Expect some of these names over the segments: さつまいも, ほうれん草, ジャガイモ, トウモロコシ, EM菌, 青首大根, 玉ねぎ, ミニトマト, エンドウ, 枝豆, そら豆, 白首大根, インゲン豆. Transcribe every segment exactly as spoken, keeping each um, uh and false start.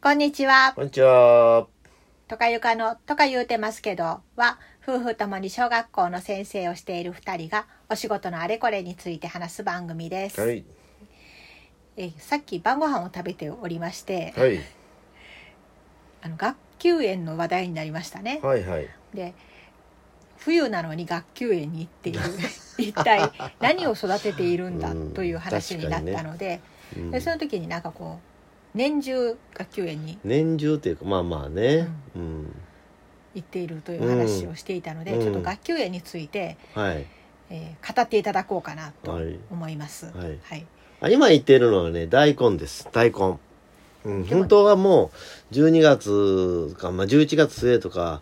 こんにちは。こんにちは。とかゆかのとか言うてますけどは、夫婦ともに小学校の先生をしているふたりがお仕事のあれこれについて話す番組です。はい、えさっき晩ご飯を食べておりまして、はい、あの学級園の話題になりましたね。はいはい。で、冬なのに学級園に行っている一体何を育てているんだという話になったので、うんねうん、でその時になんかこう年中学級園に年中というかまあまあね、うんうん、行っているという話をしていたので、うん、ちょっと学級園について、はいえー、語っていただこうかなと思います、はいはいはい、あ今言ってるのはね大根です大根、うん、本当はもうじゅうにがつか、まあ、じゅういちがつ末とか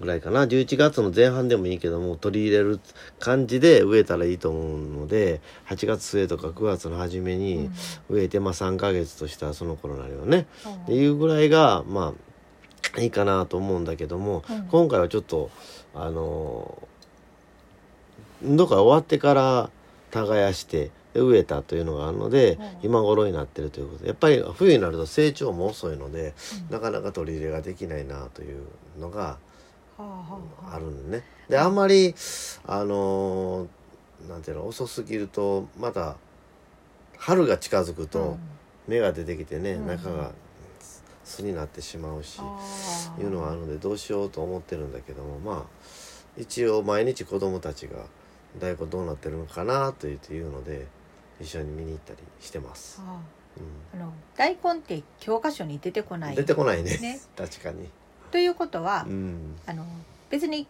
ぐらいかなじゅういちがつの前半でもいいけども取り入れる感じで植えたらいいと思うのではちがつ末とかくがつの初めに植えて、うん、まあさんかげつとしたらその頃になるよね、うん、っていうぐらいがまあいいかなと思うんだけども、うん、今回はちょっとあのどこか終わってから耕して植えたというのがあるので、うん、今頃になってるということでやっぱり冬になると成長も遅いので、うん、なかなか取り入れができないなというのがあるんね。であんまりあのなんていうの遅すぎるとまた春が近づくと芽が出てきてね、うん、中が巣になってしまうし、うん、いうのはあるのでどうしようと思ってるんだけどもまあ一応毎日子供たちが大根どうなってるのかなと言って言うので一緒に見に行ったりしてます。あ、うん、あの大根って教科書に出てこない、出てこないね。ね確かに。ということは、うん、あの別に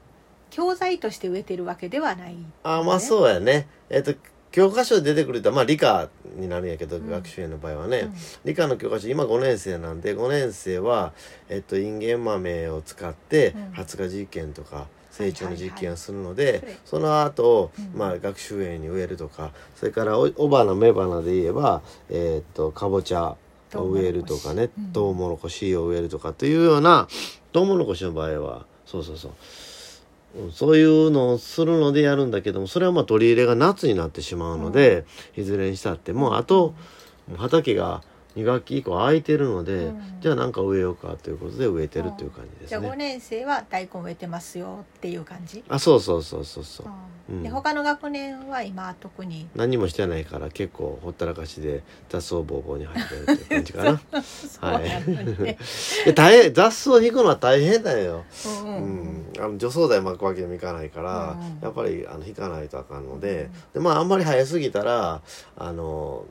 教材として植えてるわけではない、ね、あまあそうやね、えー、と教科書で出てくると、まあ、理科になるんやけど、うん、学習園の場合はね、うん、理科の教科書今ごねん生なんでごねん生は、えー、とインゲン豆を使って発芽実験とか成長の実験をするので、はいはいはい、その後、うんまあ、学習園に植えるとかそれから雄花雌花で言えば、えー、とかぼちゃを植えるとかねトウモロコシを植えるとかというようなトウモロコシの場合はそうそうそうそういうのをするのでやるんだけどもそれはまあ取り入れが夏になってしまうので、うん、いずれにしたってもうあと畑がに学期以降空いてるので、うん、じゃあなんか植えようかということで植えてるという感じですね、うん、じゃあごねん生は大根植えてますよっていう感じあそうそうそうそうそう、うん、で他の学年は今特に何もしてないから結構ほったらかしで雑草ぼうぼうに入ってるという感じかなはい。雑草引くのは大変だよ、うんうんうん、あの除草剤巻くわけにもいかないから、うん、やっぱりあの引かないとあかんので、うん、でまああんまり早すぎたらあの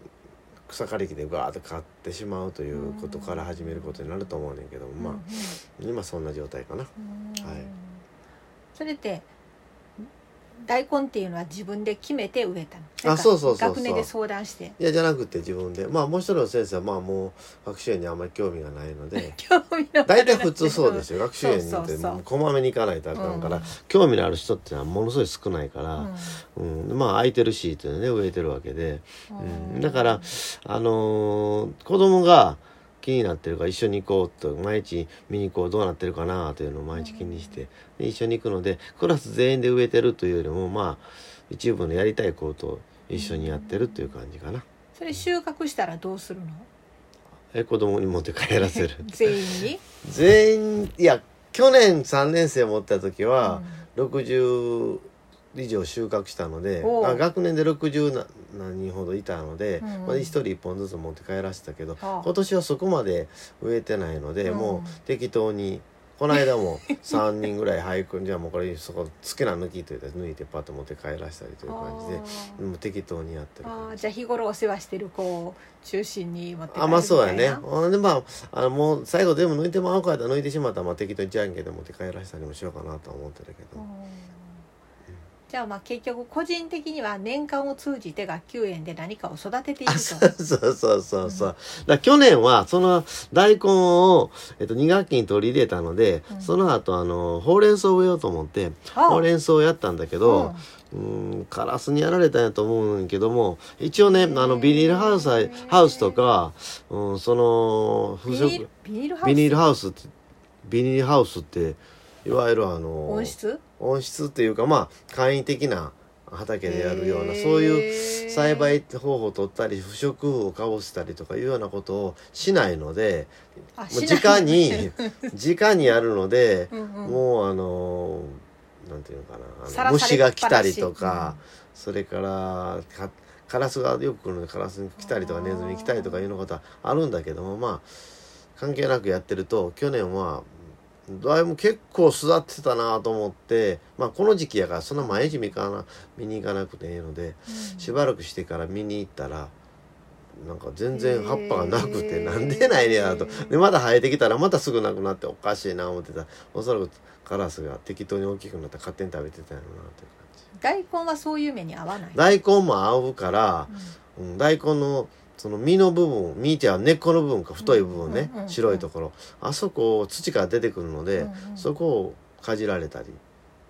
草刈り機でガーッと刈ってしまうということから始めることになると思うねんけども、うんまあうん、今そんな状態かな、うんはい、それって大根っていうのは自分で決めて植えたのなんかあそうそうそうそう学年で相談していやじゃなくて自分でまあもう一人の先生はまあもう学習園にあんまり興味がないので興味の大体普通そうですよ学習園ってこまめに行かないとあかんから、うん、興味のある人ってのはものすごい少ないから、うんうん、まあ空いてるしっていうので植えてるわけで、うんうん、だからあのー、子供が気になってるから一緒に行こうと毎日見に行こうどうなってるかなというのを毎日気にして、うん、一緒に行くのでクラス全員で植えてるというよりもまあ一部のやりたいことを一緒にやってるという感じかな、うん、それ収穫したらどうするのえ子供に持って帰らせる全員に全員いや去年さんねん生持った時はろくじゅう以上収穫したのであ学年でろくじゅう何人ほどいたので、うんまあ、ひとりいっぽんずつ持って帰らせたけど、はあ、今年はそこまで植えてないので、うん、もう適当にこの間もさんにんぐらい俳句じゃあもうこれそこ好きな抜きというか抜いてパッと持って帰らせたりという感じでもう適当にやってるあじゃあ日頃お世話してる子を中心に持って帰るみたいなあまあそうやねで、まあ、あのもう最後全部抜いてもらうから抜いてしまったら、まあ、適当にじゃんけんで持って帰らせたりもしようかなと思ってるけど、うんじゃあまあ結局個人的には年間を通じて学級園で何かを育てているとそうそうそうそう、うん、だ去年はその大根を、えっと、に学期に取り入れたので、うん、その後あのほうれん草を植えようと思ってほうれん草をやったんだけど、うん、うーんカラスにやられたんやと思うんだけども一応ねあのビニールハウス、ハウスとか、うん、その腐食ビニールハウスビニールハウスってビニールハウスっていわゆるあの温室温室っていうかまあ簡易的な畑でやるようなそういう栽培方法を取ったり不織布をかぶせたりとかいうようなことをしないので、もう直に直にやるのでうん、うん、もうあのなんていうのかな、あの虫が来たりとか、うん、それからかカラスがよく来るのでカラスに来たりとかネズミに来たりとかいうのことはあるんだけども、まあ関係なくやってると去年はだいぶ結構育ってたなと思って、まあ、この時期やからそんな毎日見に行かなくていいので、うん、しばらくしてから見に行ったらなんか全然葉っぱがなくて、なんでないねやと。でまだ生えてきたらまたすぐなくなっておかしいな思ってた。おそらくカラスが適当に大きくなったら勝手に食べてたやろうなという感じ。大根はそういう目に合わない。大根も合うから、うん、大根のその実の部分、実っては根っこの部分か、太い部分ね、うんうんうん、白いところ、あそこを土から出てくるので、うんうん、そこをかじられたり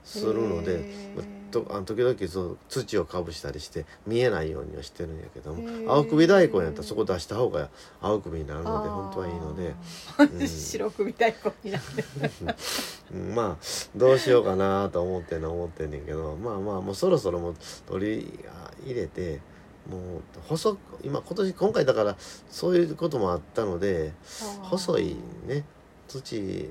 するので、まあ、とあの時々そう土をかぶしたりして見えないようにはしてるんやけども、青首大根やったらそこ出した方が青首になるので本当はいいので、うん、白首大根になるまあどうしようかなと思ってんの思ってんねんけど、まあまあもうそろそろも取り入れて、もう細く今今年今回だからそういうこともあったので細いね土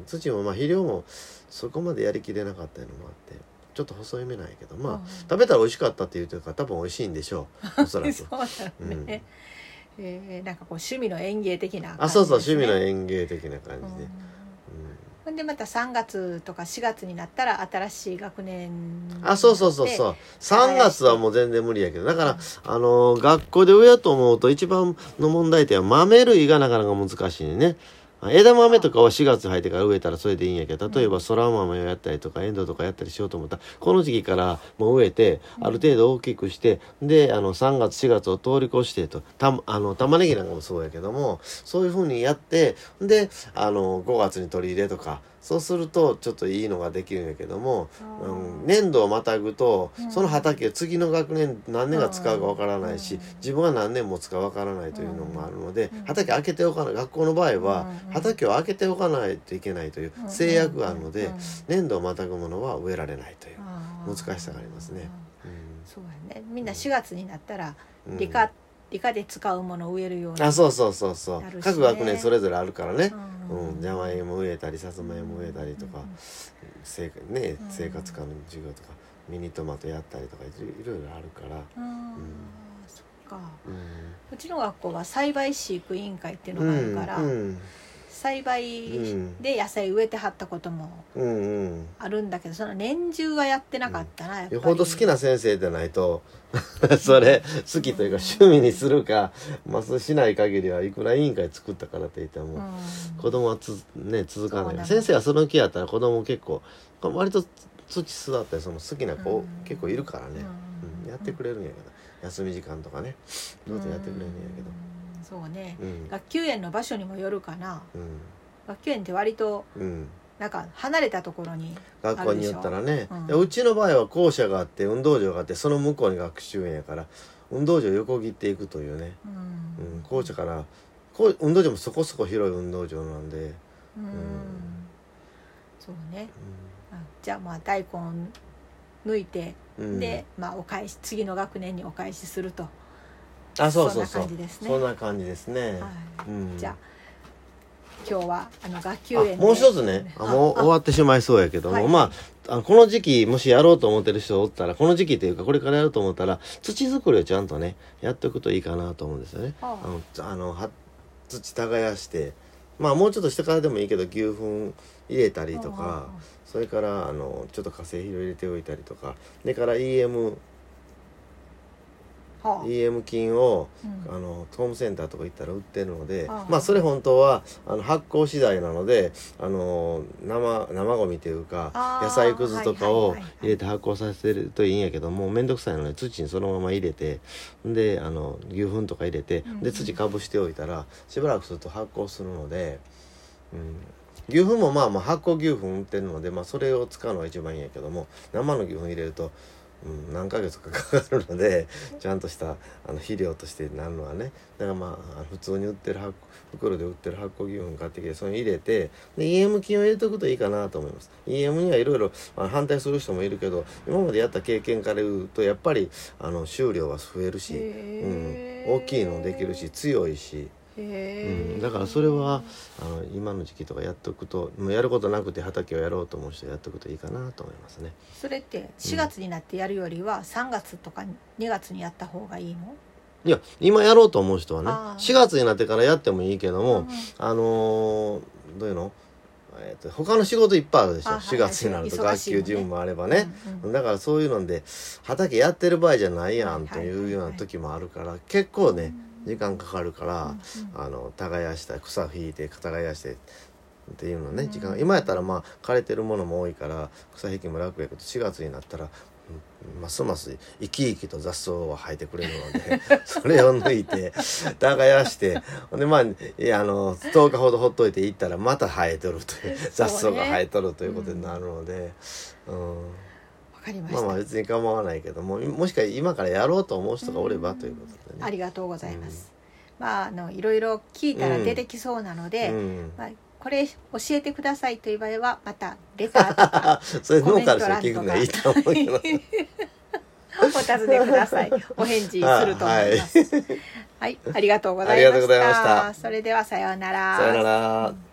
土もまあ肥料もそこまでやりきれなかったのもあってちょっと細いめないけど、まあ、うん、食べたら美味しかったっていうというか多分美味しいんでしょうおそらくそうだね、うん、えー、なんかこう趣味の園芸的な感じ、ね、あそうそう趣味の園芸的な感じで、うんでまたさんがつとかしがつになったら新しい学年、あそうそうそうそう、さんがつはもう全然無理やけど、だから、うん、あの学校で植えようと思うと一番の問題点は豆類がなかなか難しいね。枝豆とかはしがつ生えてから植えたらそれでいいんやけど、例えばそら豆をやったりとかエンドウとかやったりしようと思ったらこの時期からもう植えてある程度大きくして、うん、であのさんがつしがつを通り越してとたあの玉ねぎなんかもそうやけども、そういうふうにやってであのごがつに取り入れとか、そうするとちょっといいのができるんやけども、うん、年度をまたぐとその畑を次の学年何年が使うかわからないし、自分が何年も使うかわからないというのもあるので、畑開けておかない、学校の場合は畑を開けておかないといけないという制約があるので、年度をまたぐものは植えられないという難しさがありますね、うん、そうだね。みんなしがつになったら理科、うん、理科で使うものを植えるようになるし、ね、あそうそうそうそう、各学年それぞれあるからね、うん、ジャガイモ植えたりさつまいも植えたりとか、うん生ね、生活科の授業とか、うん、ミニトマトやったりとかいろいろあるから、うんうん、そっか、うん、うちの学校は栽培飼育委員会っていうのがあるから、うんうん、栽培で野菜植えてはったこともあるんだけど、その年中はやってなかったな、うん、やっぱりよほど好きな先生じゃないとそれ好きというか趣味にするか、まあ、そうしない限りはいくら委員会作ったからといっても子供はつ、ね、続かない。先生がその気やったら子供結構割と土育ったりその好きな子結構いるからね、うん、やってくれるんやけど、休み時間とかねどうぞやってくれるんやけど、そうね、うん、学級園の場所にもよるかな、うん、学級園って割と、うんなんか離れたところに学校によったらね、うん、うちの場合は校舎があって運動場があってその向こうに学習園やから運動場を横切っていくというね、うんうん、校舎からこう運動場もそこそこ広い運動場なんで、うん、うん、そうね、うん、じゃあまあ大根抜いて、うん、で、まあ、お返し次の学年にお返しすると、あそうそうそう、そんな感じですね、そんな感じですね、はい、うん、じゃあ今日はあの学級園でもう一つね、あもう終わってしまいそうやけども、はい、まあ、あこの時期もしやろうと思ってる人おったら、この時期というかこれからやろうと思ったら土作りをちゃんとねやっておくといいかなと思うんですよね。あのあのは土耕して、まあもうちょっとしてからでもいいけど牛糞入れたりとか、それからあのちょっと化成肥料入れておいたりとか、それから イーエムイーエム 菌を、うん、あのホームセンターとか行ったら売ってるので、ああまあそれ本当はあの発酵次第なので、あの生生ゴミというか野菜くずとかを入れて発酵させるといいんやけども、面倒くさいので土にそのまま入れて、であの牛糞とか入れて、で土かぶしておいたらしばらくすると発酵するので、うん、牛糞もまあまあ発酵牛糞売ってるので、まあそれを使うのが一番いいんやけども、生の牛糞入れるとうん、何ヶ月かかかるので、ちゃんとしたあの肥料としてなるのはね。だからまあ普通に売ってる発袋で売ってる発酵牛糞買ってきて、それに入れて、で イーエム 菌を入れておくといいかなと思います。 イーエム にはいろいろ反対する人もいるけど、今までやった経験から言うと、やっぱりあの収量は増えるし、うん、大きいのできるし強いし、うん、だからそれはあの今の時期とかやっとくと、もうやることなくて畑をやろうと思う人はやっとくといいかなと思いますね。それってしがつになってやるよりはさんがつとかにがつにやった方がいいの？いや、今やろうと思う人はね、しがつになってからやってもいいけども、あのー、どういうの？えー、と他の仕事いっぱいあるでしょ。しがつになると学級事務もあればね、うんうん、だからそういうので畑やってる場合じゃないやんというような時もあるから、はいはいはいはい、結構ね、うん、時間かかるから、うんうん、あの耕した草引いて耕してっていうのね、うん、時間今やったらまあ枯れてるものも多いから草引きも楽やけど、しがつになったらますます生き生きと雑草は生えてくれるのでそれを抜いて耕して、でまあ、いやあのとおかほどほっといていったらまた生えとるという、雑草が生えとるということになるので、うんうん、まあまあ別に構わないけども、もしか今からやろうと思う人がおればということでね。ありがとうございます、うん、まああのいろいろ聞いたら出てきそうなので、うんうん、まあ、これ教えてくださいという場合はまたレターとかそれ農家の人は聞くのがいいと思うけどお尋ねください。お返事すると思います。はい、ありがとうございました。それではさようなら。さようなら。